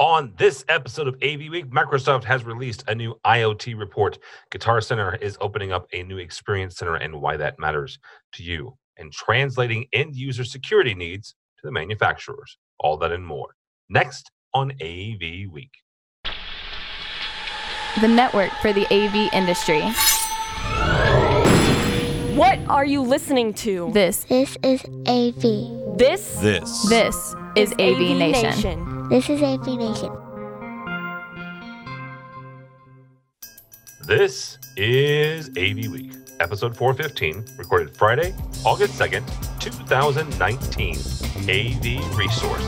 On this episode of AV Week, Microsoft has released a new IoT report. Guitar Center is opening up a new experience center and why that matters to you, and translating end-user security needs to the manufacturers. All that and more. Next on AV Week. The network for the AV industry. What are you listening to? This is AV. This is AV Nation. This is AV Nation. This is AV Week, episode 415, recorded Friday, August 2nd, 2019. AV Resource.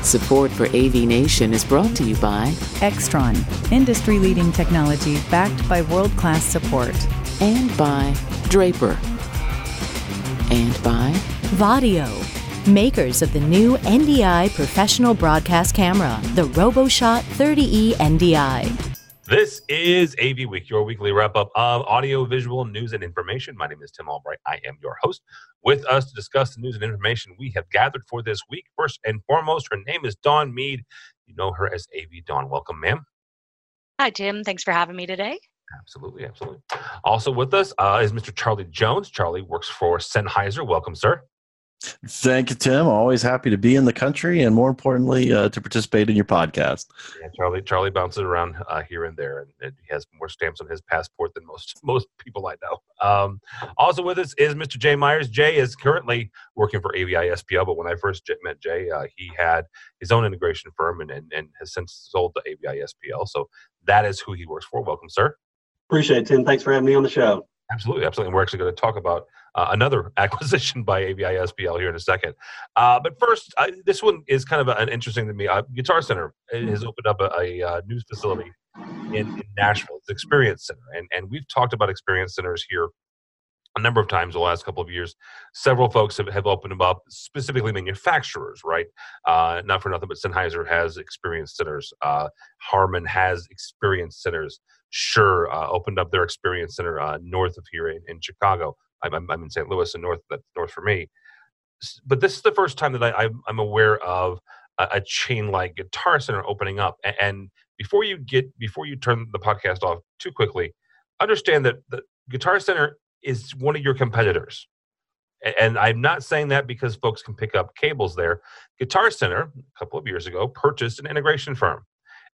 Support for AV Nation is brought to you by Extron, industry-leading technology backed by world-class support. And by Draper. And by Vaudio, makers of the new NDI professional broadcast camera, the RoboShot 30E NDI. This is AV Week, your weekly wrap-up of audio-visual news and information. My name is Tim Albright. I am your host. With us to discuss the news and information we have gathered for this week, first and foremost, her name is Dawn Mead. You know her as AV Dawn. Welcome, ma'am. Hi, Tim. Thanks for having me today. Absolutely. Also with us is Mr. Charlie Jones. Charlie works for Sennheiser. Welcome, sir. Thank you, Tim. Always happy to be in the country and, more importantly, to participate in your podcast. Yeah, Charlie bounces around here and there, and he has more stamps on his passport than most people I know. Also with us is Mr. Jay Myers. Jay is currently working for AVI-SPL, but when I first met Jay, he had his own integration firm and has since sold to AVI-SPL. So that is who he works for. Welcome, sir. Appreciate it, Tim. Thanks for having me on the show. Absolutely. And we're actually going to talk about another acquisition by AVI-SPL here in a second. But first, this one is kind of an interesting to me. Guitar Center has opened up a new facility in Nashville. It's Experience Center. And we've talked about Experience Centers here a number of times the last couple of years. Several folks have opened them up, specifically manufacturers, right? Not for nothing, but Sennheiser has Experience Centers. Harman has Experience Centers. Shure opened up their Experience Center north of here in Chicago. I'm in St. Louis, and north for me. But this is the first time that I'm aware of a chain like Guitar Center opening up. And before you turn the podcast off too quickly, understand that the Guitar Center is one of your competitors. And I'm not saying that because folks can pick up cables there. Guitar Center, a couple of years ago, purchased an integration firm.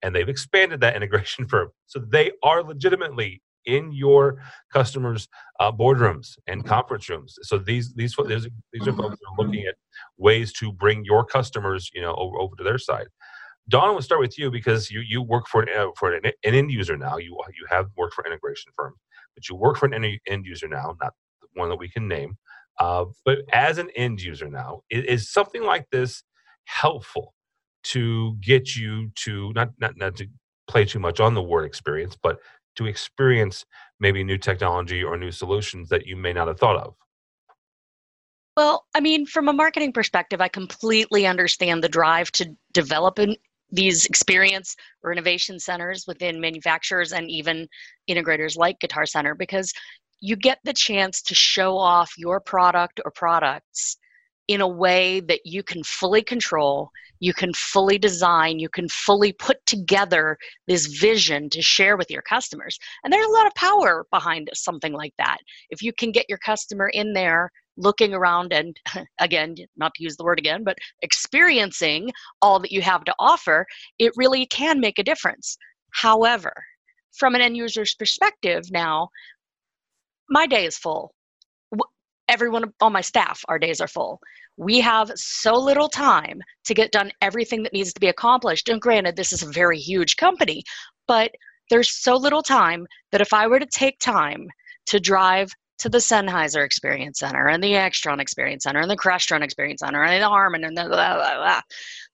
And they've expanded that integration firm. So they are legitimately in your customers' boardrooms and conference rooms. So these are folks that are looking at ways to bring your customers, over to their side. Dawn, we'll start with you because you work for an end user now. You have worked for integration firms, but you work for an end user now, not one that we can name. But as an end user now, is something like this helpful to get you to not to play too much on the word experience, but to experience maybe new technology or new solutions that you may not have thought of? Well, I mean, from a marketing perspective, I completely understand the drive to develop these experience or innovation centers within manufacturers and even integrators like Guitar Center, because you get the chance to show off your product or products in a way that you can fully control, you can fully design, you can fully put together this vision to share with your customers. And there's a lot of power behind something like that. If you can get your customer in there looking around and, again, not to use the word again, but experiencing all that you have to offer, it really can make a difference. However, from an end user's perspective now, my day is full. Everyone on my staff, our days are full. We have so little time to get done everything that needs to be accomplished. And granted, this is a very huge company, but there's so little time that if I were to take time to drive to the Sennheiser Experience Center and the Extron Experience Center and the Crestron Experience Center and the Harman and the blah, blah, blah,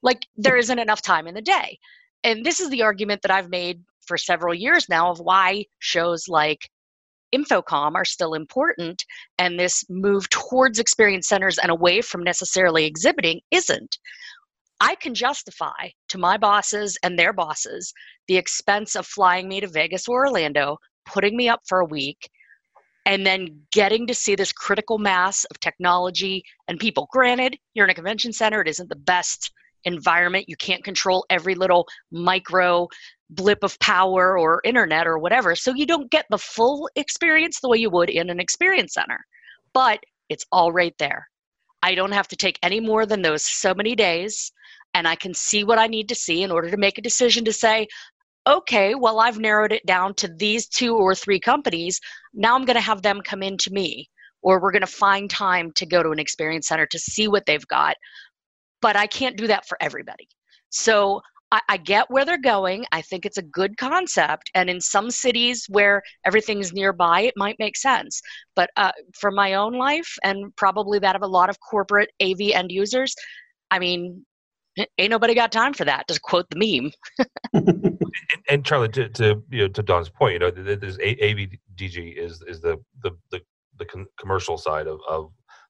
like there isn't enough time in the day. And this is the argument that I've made for several years now of why shows like InfoComm are still important, and this move towards experience centers and away from necessarily exhibiting isn't. I can justify to my bosses and their bosses the expense of flying me to Vegas or Orlando, putting me up for a week, and then getting to see this critical mass of technology and people. Granted, you're in a convention center, it isn't the best environment. You can't control every little micro blip of power or internet or whatever. So you don't get the full experience the way you would in an experience center, but it's all right there. I don't have to take any more than those so many days, and I can see what I need to see in order to make a decision to say, okay, well, I've narrowed it down to these 2 or 3 companies. Now I'm going to have them come into me, or we're going to find time to go to an experience center to see what they've got. But I can't do that for everybody. So I get where they're going. I think it's a good concept. And in some cities where everything's nearby, it might make sense. But for my own life, and probably that of a lot of corporate AV end users, I mean, ain't nobody got time for that. Just quote the meme. and Charlie, to Dawn's point, this AVDG is the commercial side of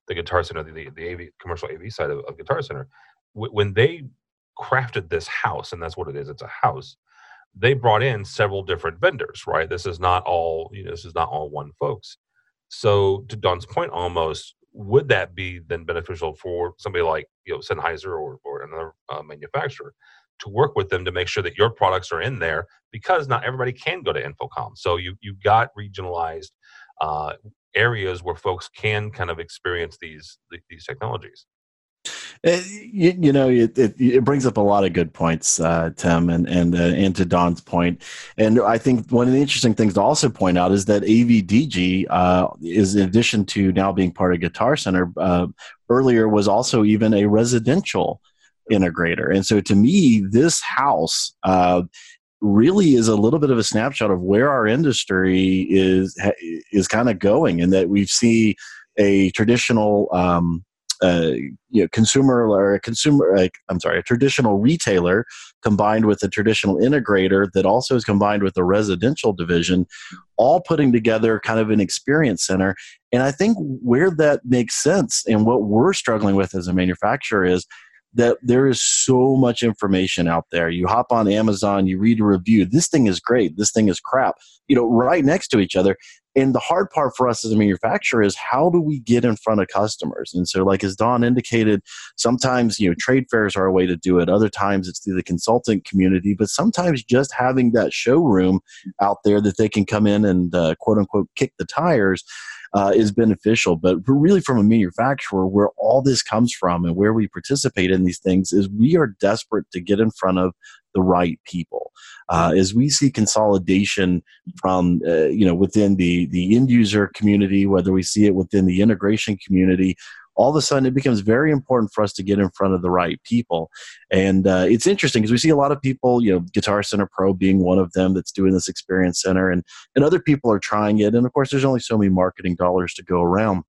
the Guitar Center, the AV commercial AV side of Guitar Center. When they crafted this house, and that's what it is, it's a house, they brought in several different vendors, right? This is not all, this is not all one folks. So to Dawn's point, almost, would that be then beneficial for somebody like Sennheiser or another manufacturer to work with them to make sure that your products are in there, because not everybody can go to InfoComm. So you've got regionalized areas where folks can kind of experience these technologies. It brings up a lot of good points, Tim, and to Dawn's point. And I think one of the interesting things to also point out is that AVDG is, in addition to now being part of Guitar Center, earlier was also even a residential integrator. And so to me, this house really is a little bit of a snapshot of where our industry is kind of going, and that we see a traditional a traditional retailer combined with a traditional integrator that also is combined with a residential division, all putting together kind of an experience center. And I think where that makes sense, and what we're struggling with as a manufacturer, is that there is so much information out there. You hop on Amazon, you read a review, this thing is great, this thing is crap, right next to each other. And the hard part for us as a manufacturer is, how do we get in front of customers? And so, like as Dawn indicated, sometimes trade fairs are a way to do it. Other times it's through the consulting community, but sometimes just having that showroom out there that they can come in and quote unquote kick the tires is beneficial. But really, from a manufacturer, where all this comes from and where we participate in these things is, we are desperate to get in front of the right people. As we see consolidation from within the end user community, whether we see it within the integration community, all of a sudden it becomes very important for us to get in front of the right people. And it's interesting because we see a lot of people, Guitar Center Pro being one of them that's doing this experience center, and other people are trying it. And of course, there's only so many marketing dollars to go around.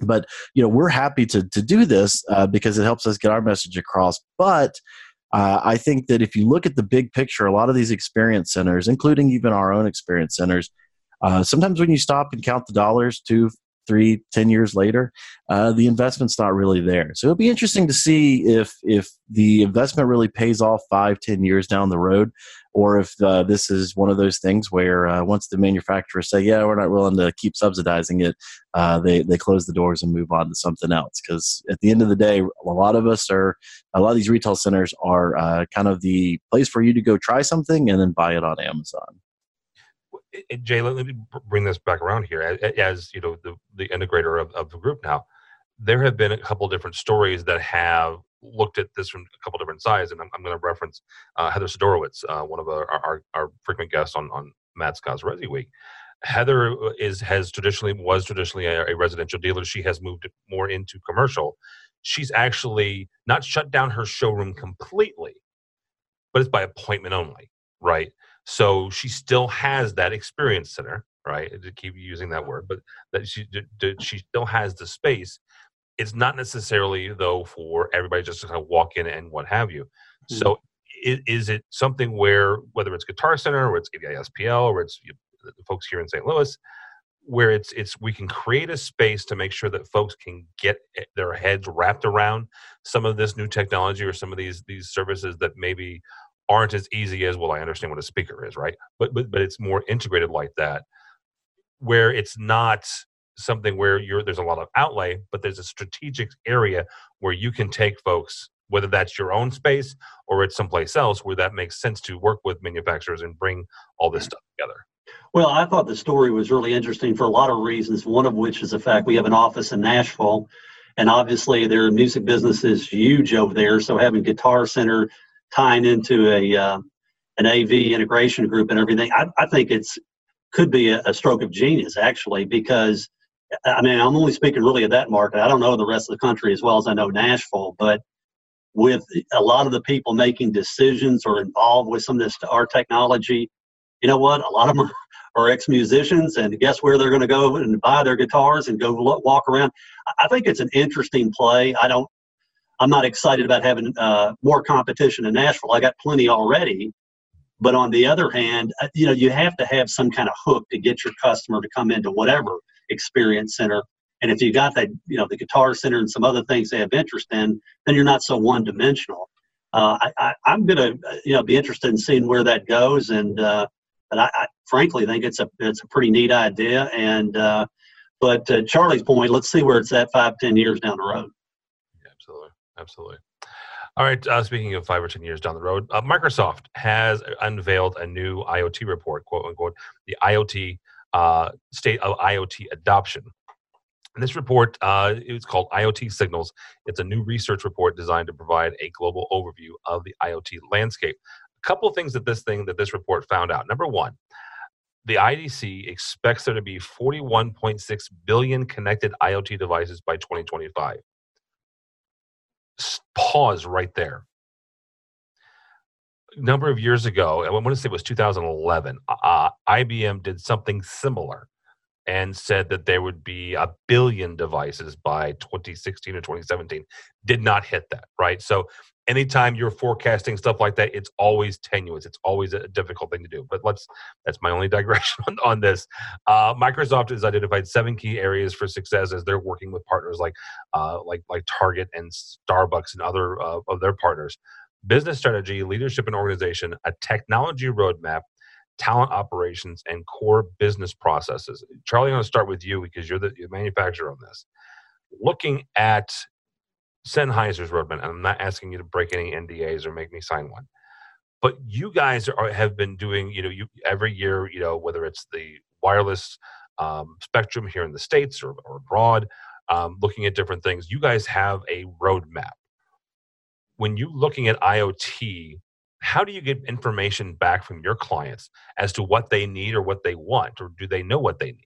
But we're happy to do this because it helps us get our message across. But I think that if you look at the big picture, a lot of these experience centers, including even our own experience centers, sometimes when you stop and count the dollars, 2, 3, 10 years later, the investment's not really there. So it'll be interesting to see if the investment really pays off 5, 10 years down the road, or if this is one of those things where once the manufacturers say, yeah, we're not willing to keep subsidizing it, they close the doors and move on to something else. Because at the end of the day, a lot of these retail centers are kind of the place for you to go try something and then buy it on Amazon. Jay, let me bring this back around here. As the integrator of the group now, there have been a couple different stories that have looked at this from a couple different sides, and I'm going to reference Heather Sedorowicz, one of our frequent guests on Matt Scott's Resi Week. Heather was traditionally a residential dealer. She has moved more into commercial. She's actually not shut down her showroom completely, but it's by appointment only, right? So she still has that experience center, right? To keep using that word, but that she still has the space. It's not necessarily, though, for everybody just to kind of walk in and what have you. Mm-hmm. So is it something where, whether it's Guitar Center or it's AVI-SPL or it's the folks here in St. Louis, where we can create a space to make sure that folks can get their heads wrapped around some of this new technology or some of these services that maybe aren't as easy as, well, I understand what a speaker is, right? But it's more integrated like that, where it's not something where there's a lot of outlay, but there's a strategic area where you can take folks whether that's your own space or it's someplace else where that makes sense to work with manufacturers and bring all this stuff together. Well, I thought the story was really interesting for a lot of reasons, one of which is the fact we have an office in Nashville, and obviously their music business is huge over there, so having Guitar Center tying into a an AV integration group and everything, I think could be a stroke of genius, actually, because, I mean, I'm only speaking really of that market. I don't know the rest of the country as well as I know Nashville, but with a lot of the people making decisions or involved with some of this, our technology, you know what? A lot of them are ex-musicians, and guess where they're going to go and buy their guitars and go walk around. I think it's an interesting play. I'm not excited about having more competition in Nashville. I got plenty already. But on the other hand, you know, you have to have some kind of hook to get your customer to come into whatever experience center. And if you got that, you know, the Guitar Center and some other things they have interest in, then you're not so one-dimensional. I'm going to, you know, be interested in seeing where that goes. And I frankly think it's a pretty neat idea. And but Charlie's point, let's see where it's at 5-10 years down the road. Yeah, absolutely, absolutely. All right, speaking of 5 or 10 years down the road, Microsoft has unveiled a new IoT report, quote unquote, the IoT state of IoT adoption. And this report is called IoT Signals. It's a new research report designed to provide a global overview of the IoT landscape. A couple of things that this report found out. Number one, the IDC expects there to be 41.6 billion connected IoT devices by 2025. Pause right there. A number of years ago, I want to say it was 2011, IBM did something similar and said that there would be 1 billion devices by 2016 or 2017. Did not hit that, right? So anytime you're forecasting stuff like that, it's always tenuous. It's always a difficult thing to do. But that's my only digression on this. Microsoft has identified 7 key areas for success as they're working with partners like Target and Starbucks and other of their partners. Business strategy, leadership and organization, a technology roadmap, talent operations, and core business processes. Charlie, I'm going to start with you because you're the manufacturer on this. Looking at Sennheiser's roadmap, and I'm not asking you to break any NDAs or make me sign one, but you guys have been doing, you know, every year, you know, whether it's the wireless spectrum here in the States or abroad, looking at different things, you guys have a roadmap. When you're looking at IoT, how do you get information back from your clients as to what they need or what they want, or do they know what they need?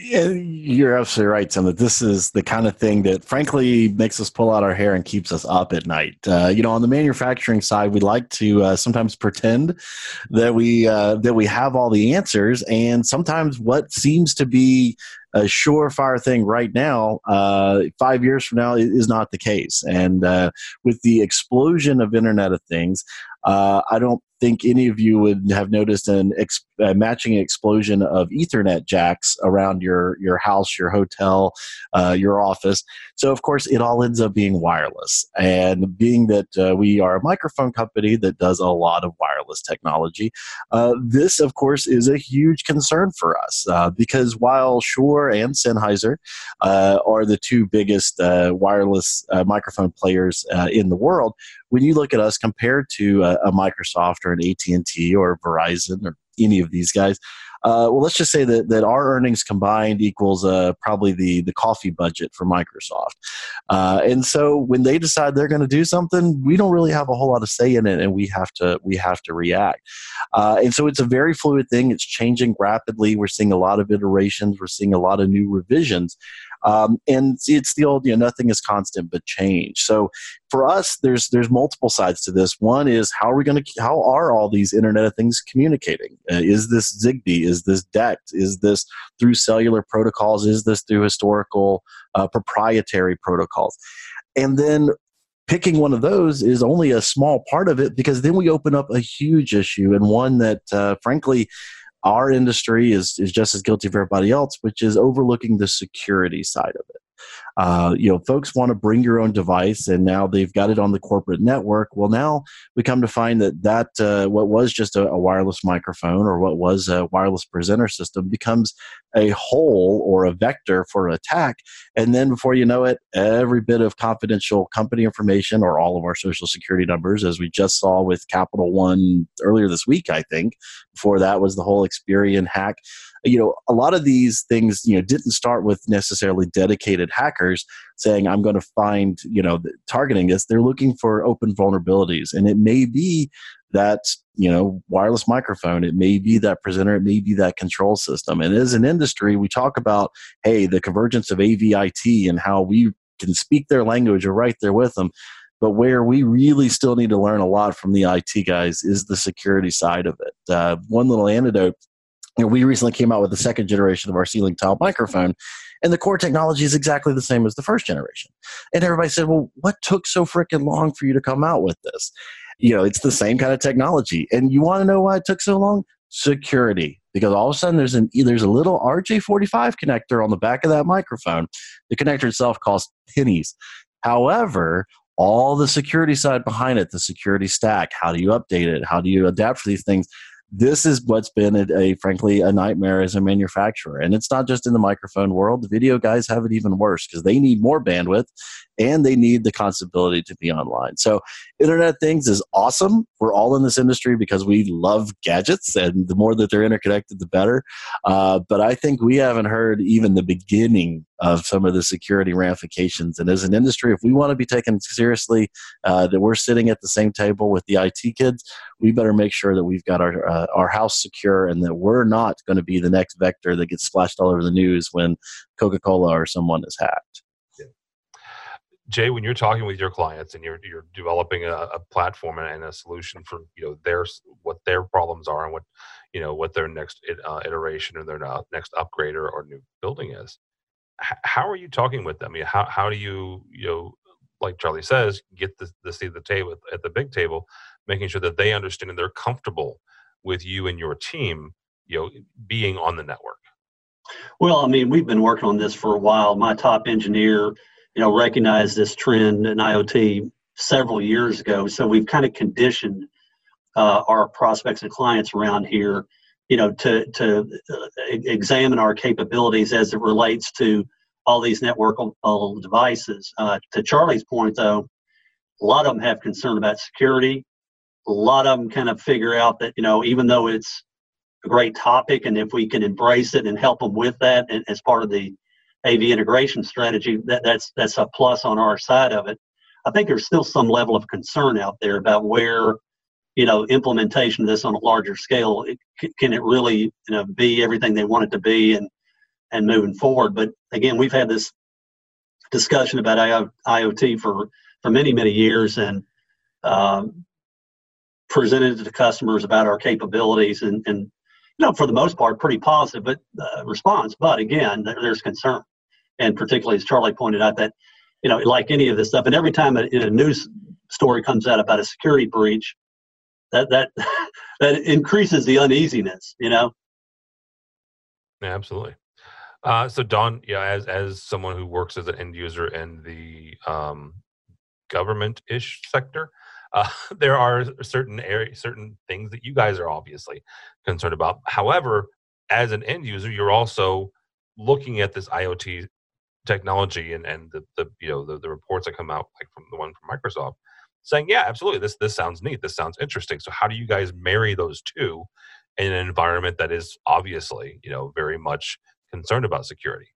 You're absolutely right, Tim. This is the kind of thing that, frankly, makes us pull out our hair and keeps us up at night. You know, on the manufacturing side, we like to sometimes pretend that we have all the answers, and sometimes what seems to be a surefire thing right now, 5 years from now, is not the case. And with the explosion of Internet of Things, I don't think any of you would have noticed a matching explosion of Ethernet jacks around your house, your hotel, your office. So, of course, it all ends up being wireless. And being that we are a microphone company that does a lot of wireless technology, this, of course, is a huge concern for us because while Shure and Sennheiser are the two biggest wireless microphone players in the world, when you look at us compared to a Microsoft or an AT&T or Verizon or any of these guys, well, let's just say that our earnings combined equals probably the coffee budget for Microsoft. And so when they decide they're going to do something, we don't really have a whole lot of say in it, and we have to react. And so it's a very fluid thing. It's changing rapidly. We're seeing a lot of iterations. We're seeing a lot of new revisions. And it's the old, you know, nothing is constant but change. So for us, there's multiple sides to this. One is how are all these Internet of Things communicating? Is this Zigbee? Is this DECT? Is this through cellular protocols? Is this through historical proprietary protocols? And then picking one of those is only a small part of it, because then we open up a huge issue, and one that, frankly, our industry is just as guilty for everybody else, which is overlooking the security side of it. Folks want to bring your own device, and now they've got it on the corporate network. Well, now we come to find that what was just a wireless microphone or what was a wireless presenter system becomes a hole or a vector for attack. And then before you know it, every bit of confidential company information or all of our social security numbers, as we just saw with Capital One earlier this week, I think. Before that was the whole Experian hack. A lot of these things, didn't start with necessarily dedicated hackers saying, I'm going to find, targeting this. They're looking for open vulnerabilities. And it may be that, wireless microphone, it may be that presenter, it may be that control system. And as an industry, we talk about, hey, the convergence of AVIT and how we can speak their language or right there with them. But where we really still need to learn a lot from the IT guys is the security side of it. One little anecdote. We recently came out with the second generation of our ceiling tile microphone, and the core technology is exactly the same as the first generation. And everybody said, well, what took so freaking long for you to come out with this? It's the same kind of technology. And you want to know why it took so long? Security. Because all of a sudden there's a little RJ45 connector on the back of that microphone. The connector itself costs pennies. However, all the security side behind it, the security stack, how do you update it? How do you adapt for these things? This is what's been, frankly, a nightmare as a manufacturer. And it's not just in the microphone world. The video guys have it even worse because they need more bandwidth and they need the constant ability to be online. So Internet Things is awesome. We're all in this industry because we love gadgets, and the more that they're interconnected, the better. But I think we haven't heard even the beginning of some of the security ramifications. And as an industry, if we want to be taken seriously, that we're sitting at the same table with the IT kids, we better make sure that we've got our house secure and that we're not going to be the next vector that gets splashed all over the news when Coca-Cola or someone is hacked. Yeah. Jay, when you're talking with your clients and you're developing a platform and a solution for what their problems are and what their next iteration or their next upgrade or new building is, how are you talking with them? I mean, how do you, like Charlie says, get the seat at the table, at the big table, making sure that they understand and they're comfortable with you and your team, being on the network? Well, I mean, we've been working on this for a while. My top engineer, recognized this trend in IoT several years ago. So we've kind of conditioned our prospects and clients around here, to examine our capabilities as it relates to all these networkable devices. To Charlie's point, though, a lot of them have concern about security. A lot of them kind of figure out that, even though it's a great topic, and if we can embrace it and help them with that and as part of the AV integration strategy, that's a plus on our side of it. I think there's still some level of concern out there about where implementation of this on a larger scale, can it really, be everything they want it to be and moving forward. But again, we've had this discussion about IoT for many, many years and presented it to customers about our capabilities and for the most part, pretty positive response. But again, there's concern. And particularly, as Charlie pointed out, that, like any of this stuff, and every time a news story comes out about a security breach, that increases the uneasiness, Yeah, absolutely. So Dawn, as someone who works as an end user in the government-ish sector, there are certain things that you guys are obviously concerned about. However, as an end user, you're also looking at this IoT technology and the reports that come out, like from the one from Microsoft, saying, yeah, absolutely, this sounds neat, this sounds interesting. So how do you guys marry those two in an environment that is obviously, very much concerned about security?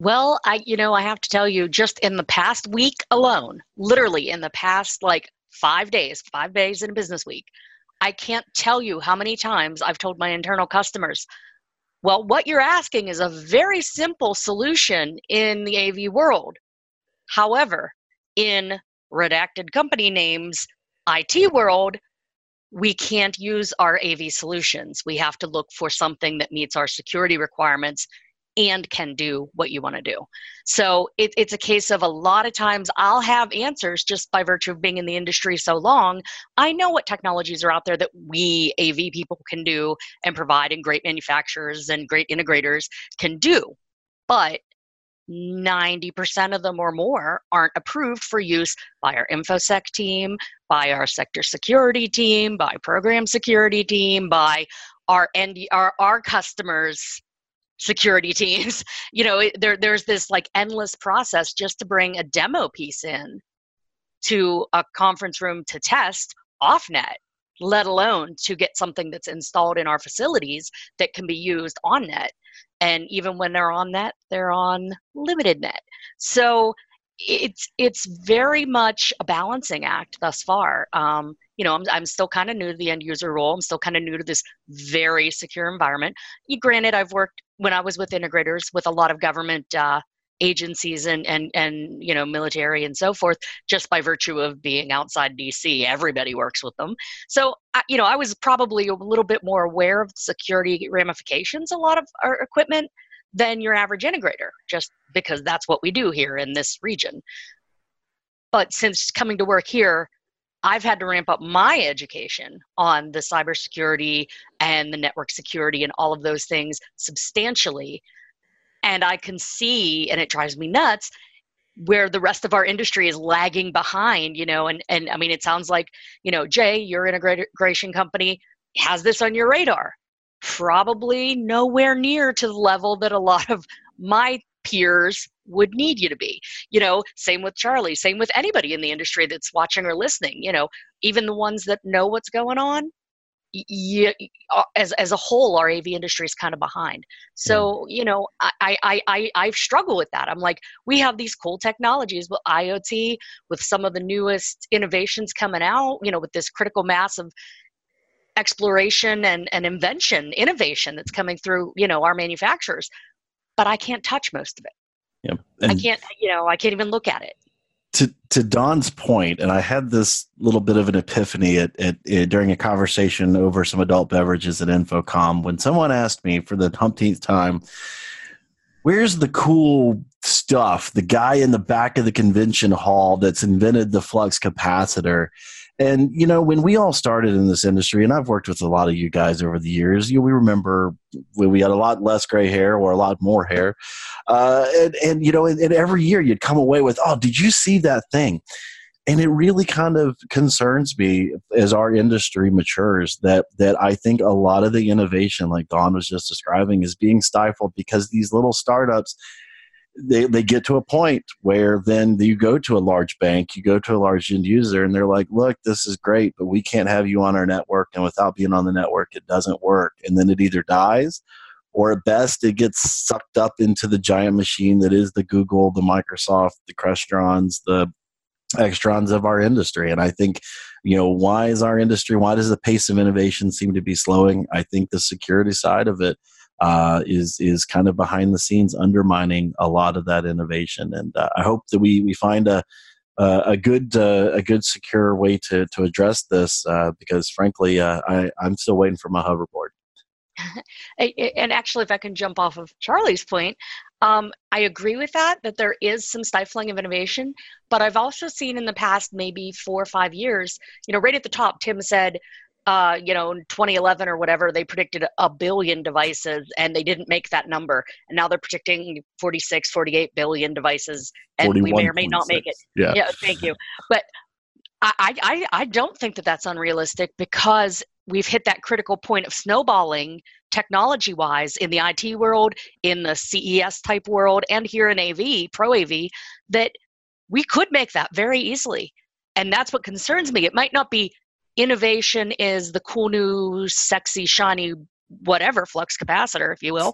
Well, I have to tell you, just in the past week alone, literally in the past, 5 days in a business week, I can't tell you how many times I've told my internal customers, well, what you're asking is a very simple solution in the AV world. However, in redacted company names, IT world, we can't use our AV solutions. We have to look for something that meets our security requirements and can do what you want to do. So it's a case of a lot of times I'll have answers just by virtue of being in the industry so long. I know what technologies are out there that we AV people can do and provide, and great manufacturers and great integrators can do. But 90% of them or more aren't approved for use by our InfoSec team, by our sector security team, by program security team, by our customers' security teams. You know, there's this like endless process just to bring a demo piece in to a conference room to test off-net, let alone to get something that's installed in our facilities that can be used on net. And even when they're on net, they're on limited net. So it's very much a balancing act thus far. You know, I'm still kind of new to the end user role. I'm still kind of new to this very secure environment. Granted, I've worked when I was with integrators with a lot of government agencies and you know, military and so forth, just by virtue of being outside DC, everybody works with them. So you know, I was probably a little bit more aware of security ramifications a lot of our equipment than your average integrator, just because that's what we do here in this region. But since coming to work here, I've had to ramp up my education on the cybersecurity and the network security and all of those things substantially. And I can see, and it drives me nuts, where the rest of our industry is lagging behind, you know, and I mean, it sounds like, you know, Jay, your integration company has this on your radar. Probably nowhere near to the level that a lot of my peers would need you to be. You know, same with Charlie, same with anybody in the industry that's watching or listening, you know, even the ones that know what's going on. Yeah, as a whole, our AV industry is kind of behind. So, you know, I struggle with that. I'm like, we have these cool technologies with IoT, with some of the newest innovations coming out, you know, with this critical mass of exploration and innovation that's coming through, you know, our manufacturers, but I can't touch most of it. Yep. And I can't even look at it. To Dawn's point, and I had this little bit of an epiphany at during a conversation over some adult beverages at InfoComm when someone asked me for the umpteenth time, where's the cool stuff, the guy in the back of the convention hall that's invented the flux capacitor? And, you know, when we all started in this industry, and I've worked with a lot of you guys over the years, you know, we remember when we had a lot less gray hair or a lot more hair. And you know, and every year you'd come away with, oh, did you see that thing? And it really kind of concerns me as our industry matures that I think a lot of the innovation, like Dawn was just describing, is being stifled because these little startups, they get to a point where then you go to a large bank, you go to a large end user, and they're like, look, this is great, but we can't have you on our network, and without being on the network, it doesn't work. And then it either dies, or at best, it gets sucked up into the giant machine that is the Google, the Microsoft, the Crestrons, the Extrons of our industry. And I think, you know, why is our industry, why does the pace of innovation seem to be slowing? I think the security side of it is kind of behind the scenes undermining a lot of that innovation, and I hope that we find a good secure way to address this because frankly I'm still waiting for my hoverboard. And actually, if I can jump off of Charlie's point, I agree with that there is some stifling of innovation, but I've also seen in the past maybe 4 or 5 years, you know, right at the top, Tim said, you know, in 2011 or whatever, they predicted a billion devices and they didn't make that number. And now they're predicting 46, 48 billion devices, and we may or may not make it. Yeah, thank you. But I don't think that that's unrealistic, because we've hit that critical point of snowballing technology-wise in the IT world, in the CES type world, and here in AV, Pro AV, that we could make that very easily. And that's what concerns me. It might not be innovation is the cool new sexy shiny whatever flux capacitor, if you will,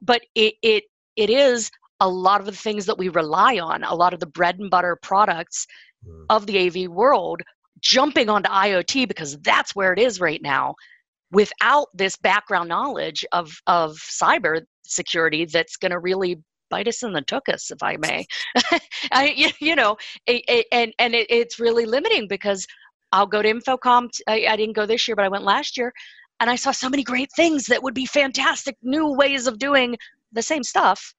but it is a lot of the things that we rely on, a lot of the bread and butter products of the AV world jumping onto IoT, because that's where it is right now, without this background knowledge of cyber security that's going to really bite us in the tuchus, if I may. It's really limiting, because I'll go to InfoComm. I didn't go this year, but I went last year, and I saw so many great things that would be fantastic new ways of doing the same stuff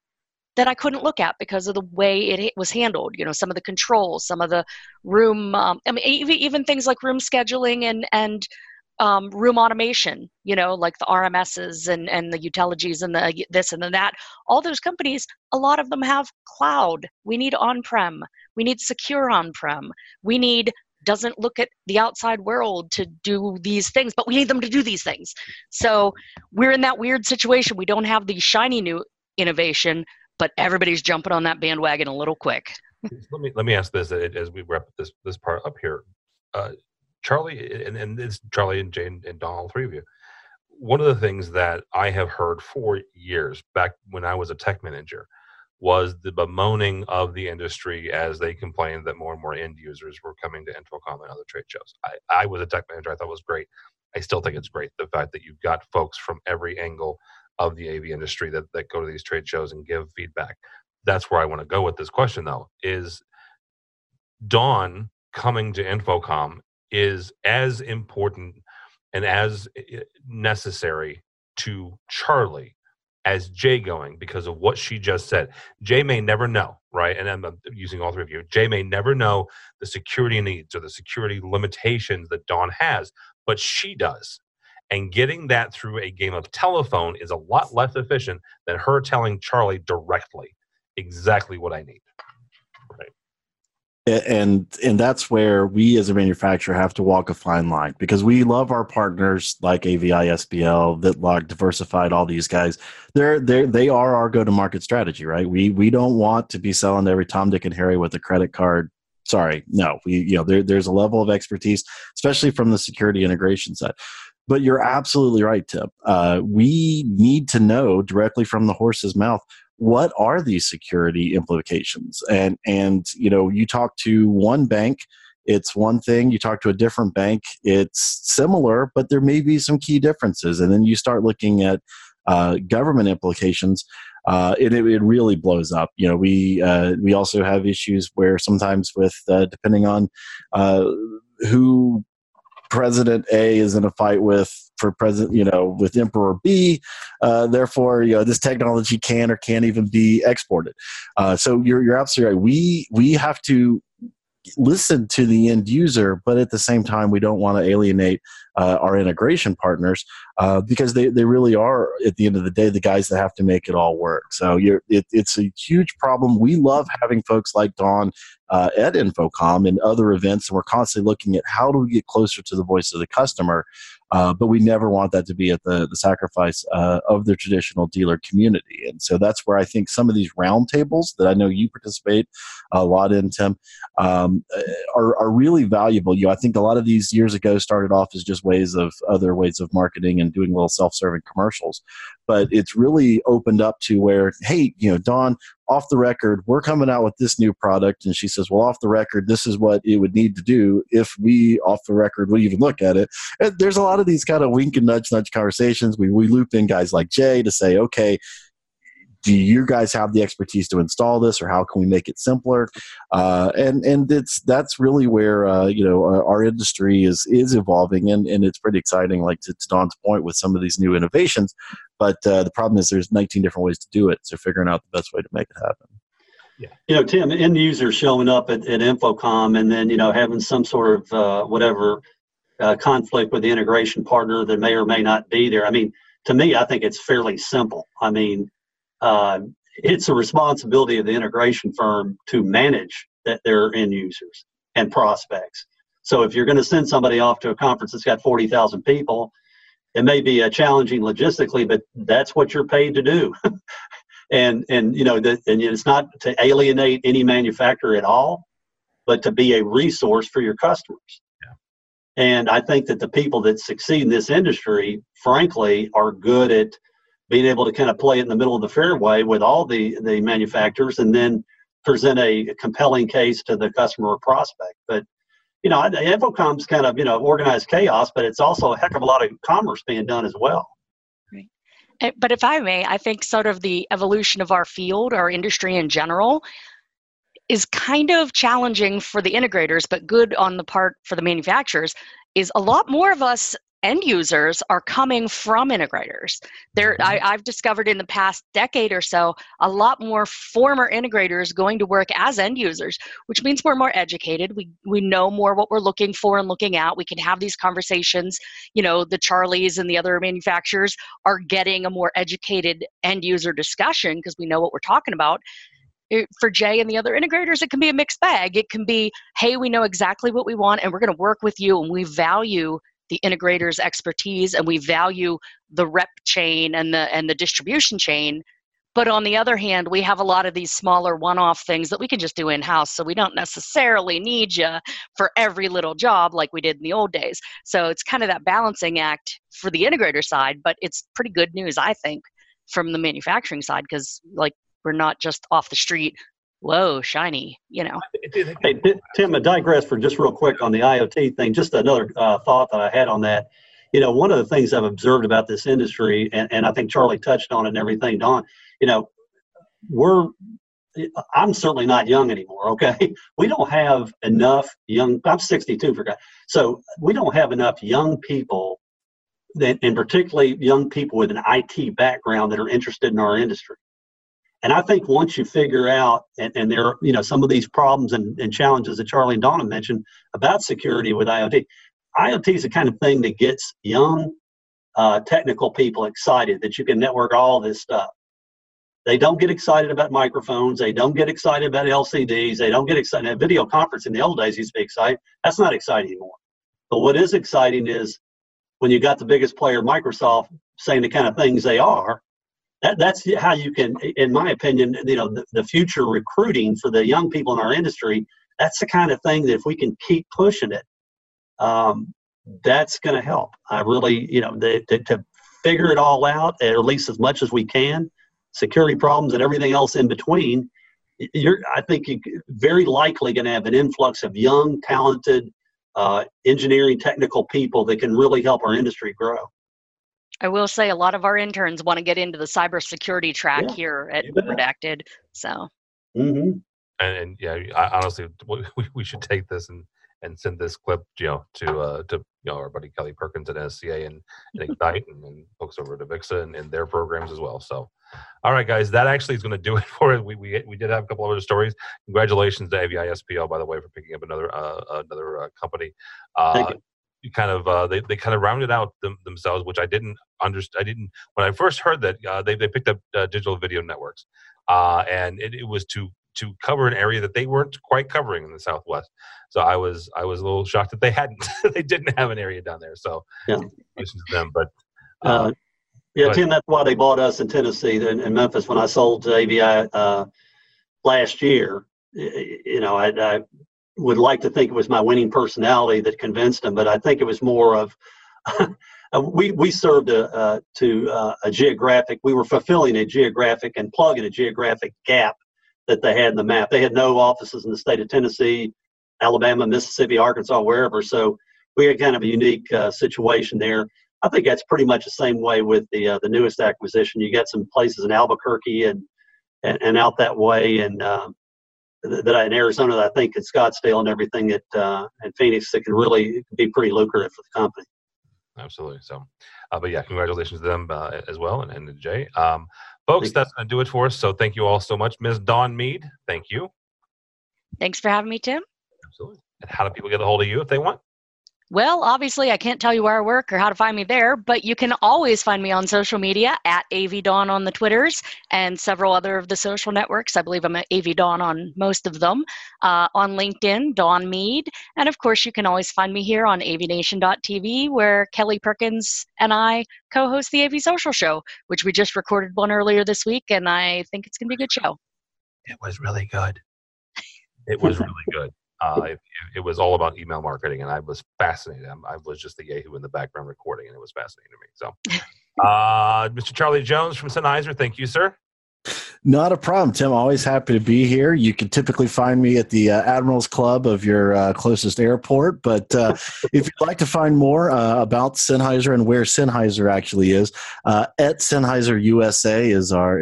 that I couldn't look at because of the way it was handled. You know, some of the controls, some of the room. I mean, even things like room scheduling and room automation, you know, like the RMSs and the Uteliges and the this and the that. All those companies, a lot of them have cloud. We need on-prem. We need secure on-prem. We need doesn't look at the outside world to do these things, but we need them to do these things. So we're in that weird situation. We don't have the shiny new innovation, but everybody's jumping on that bandwagon a little quick. Let me ask this as we wrap this part up here. Charlie, and it's Charlie and Jane and Don, all three of you. One of the things that I have heard for years, back when I was a tech manager, was the bemoaning of the industry as they complained that more and more end users were coming to InfoComm and other trade shows. I was a tech manager. I thought it was great. I still think it's great, the fact that you've got folks from every angle of the AV industry that go to these trade shows and give feedback. That's where I want to go with this question, though, is Dawn coming to InfoComm is as important and as necessary to Charlie as Jay going because of what she just said. Jay may never know, right? And I'm using all three of you. Jay may never know the security needs or the security limitations that Dawn has, but she does. And getting that through a game of telephone is a lot less efficient than her telling Charlie directly exactly what I need. Right. And that's where we as a manufacturer have to walk a fine line, because we love our partners like AVI-SPL, VitLock, Diversified, all these guys. They are our go-to-market strategy, right? We don't want to be selling to every Tom, Dick, and Harry with a credit card. Sorry, no. There's a level of expertise, especially from the security integration side. But you're absolutely right, Tim. We need to know directly from the horse's mouth, what are these security implications? And you know, you talk to one bank, it's one thing. You talk to a different bank, it's similar, but there may be some key differences. And then you start looking at government implications, and it really blows up. You know, we also have issues where sometimes with depending on who President A is in a fight with for president, you know, with Emperor B, therefore, you know, this technology can or can't even be exported. So you're absolutely right. We have to listen to the end user, but at the same time, we don't want to alienate our integration partners because they really are, at the end of the day, the guys that have to make it all work. So it's a huge problem. We love having folks like Dawn at InfoComm and other events, and we're constantly looking at how do we get closer to the voice of the customer, but we never want that to be at the sacrifice of the traditional dealer community. And so that's where I think some of these roundtables that I know you participate a lot in, Tim, are really valuable. You know, I think a lot of these years ago started off as just other ways of marketing and doing little self-serving commercials, but it's really opened up to where, hey, you know, Dawn, off the record, we're coming out with this new product. And she says, well, off the record, this is what it would need to do if we, off the record, we even look at it. And there's a lot of these kind of wink and nudge conversations. We loop in guys like Jay to say, okay, do you guys have the expertise to install this, or how can we make it simpler? And that's really where you know, our industry is evolving, and it's pretty exciting. Like to Dawn's point with some of these new innovations, but the problem is there's 19 different ways to do it. So figuring out the best way to make it happen. Yeah, you know, Tim, end user showing up at InfoComm, and then you know having some sort of conflict with the integration partner that may or may not be there. I mean, to me, I think it's fairly simple. I mean. It's a responsibility of the integration firm to manage their end users and prospects. So if you're going to send somebody off to a conference that's got 40,000 people, it may be challenging logistically, but that's what you're paid to do. and you know, and it's not to alienate any manufacturer at all, but to be a resource for your customers. Yeah. And I think that the people that succeed in this industry, frankly, are good at being able to kind of play it in the middle of the fairway with all the manufacturers, and then present a compelling case to the customer or prospect. But, you know, InfoComm's kind of, you know, organized chaos, but it's also a heck of a lot of commerce being done as well. Right. But if I may, I think sort of the evolution of our field, our industry in general, is kind of challenging for the integrators, but good on the part for the manufacturers, is a lot more of us end users are coming from integrators. I've discovered in the past decade or so, a lot more former integrators going to work as end users, which means we're more educated. We know more what we're looking for and looking at. We can have these conversations. You know, the Charlies and the other manufacturers are getting a more educated end user discussion because we know what we're talking about. For Jay and the other integrators, it can be a mixed bag. It can be, hey, we know exactly what we want and we're going to work with you, and we value the integrator's expertise and we value the rep chain and the distribution chain. But on the other hand, we have a lot of these smaller one-off things that we can just do in-house, so we don't necessarily need you for every little job like we did in the old days. So it's kind of that balancing act for the integrator side, but it's pretty good news, I think, from the manufacturing side, because like, we're not just off the street, whoa, shiny, you know. Hey, Tim, I digress for just real quick on the IoT thing. Just another thought that I had on that. You know, one of the things I've observed about this industry, and I think Charlie touched on it and everything, Dawn, you know, I'm certainly not young anymore, okay? We don't have enough young, I'm 62 for God. So we don't have enough young people, and particularly young people with an IT background that are interested in our industry. And I think once you figure out, and there are, you know, some of these problems and challenges that Charlie and Donna mentioned about security with IoT, IoT is the kind of thing that gets young technical people excited, that you can network all this stuff. They don't get excited about microphones. They don't get excited about LCDs. They don't get excited. Now, video conference in the old days used to be exciting. That's not exciting anymore. But what is exciting is when you got the biggest player, Microsoft, saying the kind of things they are. That's how you can, in my opinion, you know, the future recruiting for the young people in our industry, that's the kind of thing that if we can keep pushing it, that's going to help. I really, you know, to figure it all out, or at least as much as we can, security problems and everything else in between, I think you're very likely going to have an influx of young, talented engineering technical people that can really help our industry grow. I will say a lot of our interns want to get into the cybersecurity track here at Redacted. So, and yeah, I honestly, we should take this and send this clip, you know, to you know, our buddy Kelly Perkins at NSCA and Ignite and folks over to Vixa and their programs as well. So, all right, guys, that actually is going to do it for us. We did have a couple other stories. Congratulations to AVI-SPL, by the way, for picking up another company. Thank you. They kind of rounded out themselves, which I didn't understand. When I first heard that they picked up digital video networks, and it was to cover an area that they weren't quite covering in the Southwest. So I was a little shocked that they didn't have an area down there. So congratulations to them. But Tim, that's why they bought us in Tennessee and Memphis. When I sold to AVI last year, you know, I would like to think it was my winning personality that convinced him, but I think it was more of we served a geographic. We were fulfilling a geographic and plugging a geographic gap that they had in the map. They had no offices in the state of Tennessee, Alabama, Mississippi, Arkansas, wherever. So we had kind of a unique situation there. I think that's pretty much the same way with the newest acquisition. You got some places in Albuquerque and out that way, and in Arizona, that I think in Scottsdale and everything and Phoenix, that can really be pretty lucrative for the company. Absolutely. So, but yeah, congratulations to them as well, and to Jay. Folks, that's going to do it for us. So thank you all so much. Ms. Dawn Mead, thank you. Thanks for having me, Tim. Absolutely. And how do people get a hold of you if they want? Well, obviously, I can't tell you where I work or how to find me there, but you can always find me on social media at AVDawn on the Twitters and several other of the social networks. I believe I'm at AVDawn on most of them. On LinkedIn, Dawn Mead. And of course, you can always find me here on avnation.tv, where Kelly Perkins and I co-host the AV Social Show, which we just recorded one earlier this week, and I think it's going to be a good show. It was really good. It was really good. It was all about email marketing, and I was fascinated. I was just the Yahoo in the background recording, and it was fascinating to me. So, Mr. Charlie Jones from Sennheiser, thank you, sir. Not a problem, Tim. Always happy to be here. You can typically find me at the Admirals Club of your closest airport. But if you'd like to find more about Sennheiser and where Sennheiser actually is, at Sennheiser USA is our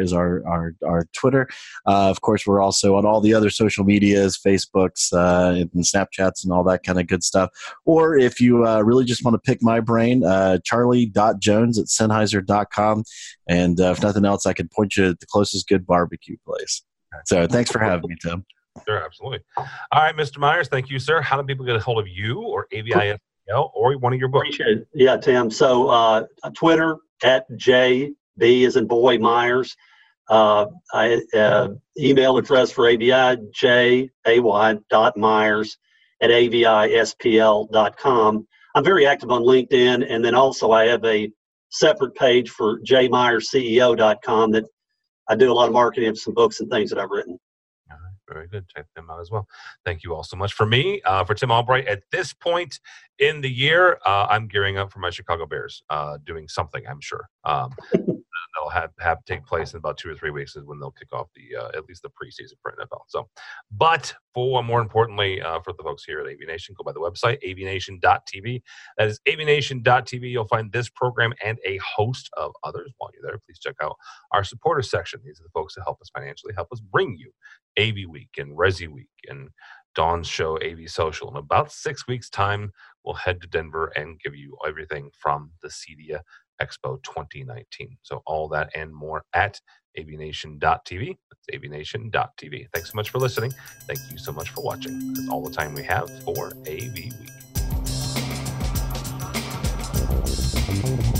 Twitter. Of course, we're also on all the other social medias, Facebooks and Snapchats and all that kind of good stuff. Or if you really just want to pick my brain, charlie.jones@sennheiser.com. And if nothing else, I can point you at the closest good barbecue place. So thanks for having me, Tim. Sure, absolutely. All right, Mr. Myers, thank you, sir. How do people get a hold of you or AVI-SPL or one of your books? Appreciate it. Yeah, Tim. So Twitter at JB as in boy Myers. Email address for AVI, jay.myers@avispl.com. I'm very active on LinkedIn, and then also I have a separate page for jmyersceo.com that I do a lot of marketing of some books and things that I've written. All right, very good. Check them out as well. Thank you all so much. For me, for Tim Albright, at this point in the year, I'm gearing up for my Chicago Bears, doing something, I'm sure. That'll have take place in about 2 or 3 weeks is when they'll kick off the at least the preseason for NFL. So, but for more importantly, for the folks here at AV Nation, go by the website avnation.tv. That is avnation.tv. You'll find this program and a host of others. While you're there, please check out our supporter section. These are the folks that help us financially, help us bring you AV Week and Resi Week and Dawn's show, AV Social. In about 6 weeks' time, we'll head to Denver and give you everything from the CEDIA Expo 2019. So all that and more at avnation.tv. That's avnation.tv. Thanks so much for listening. Thank you so much for watching. That's all the time we have for AV Week.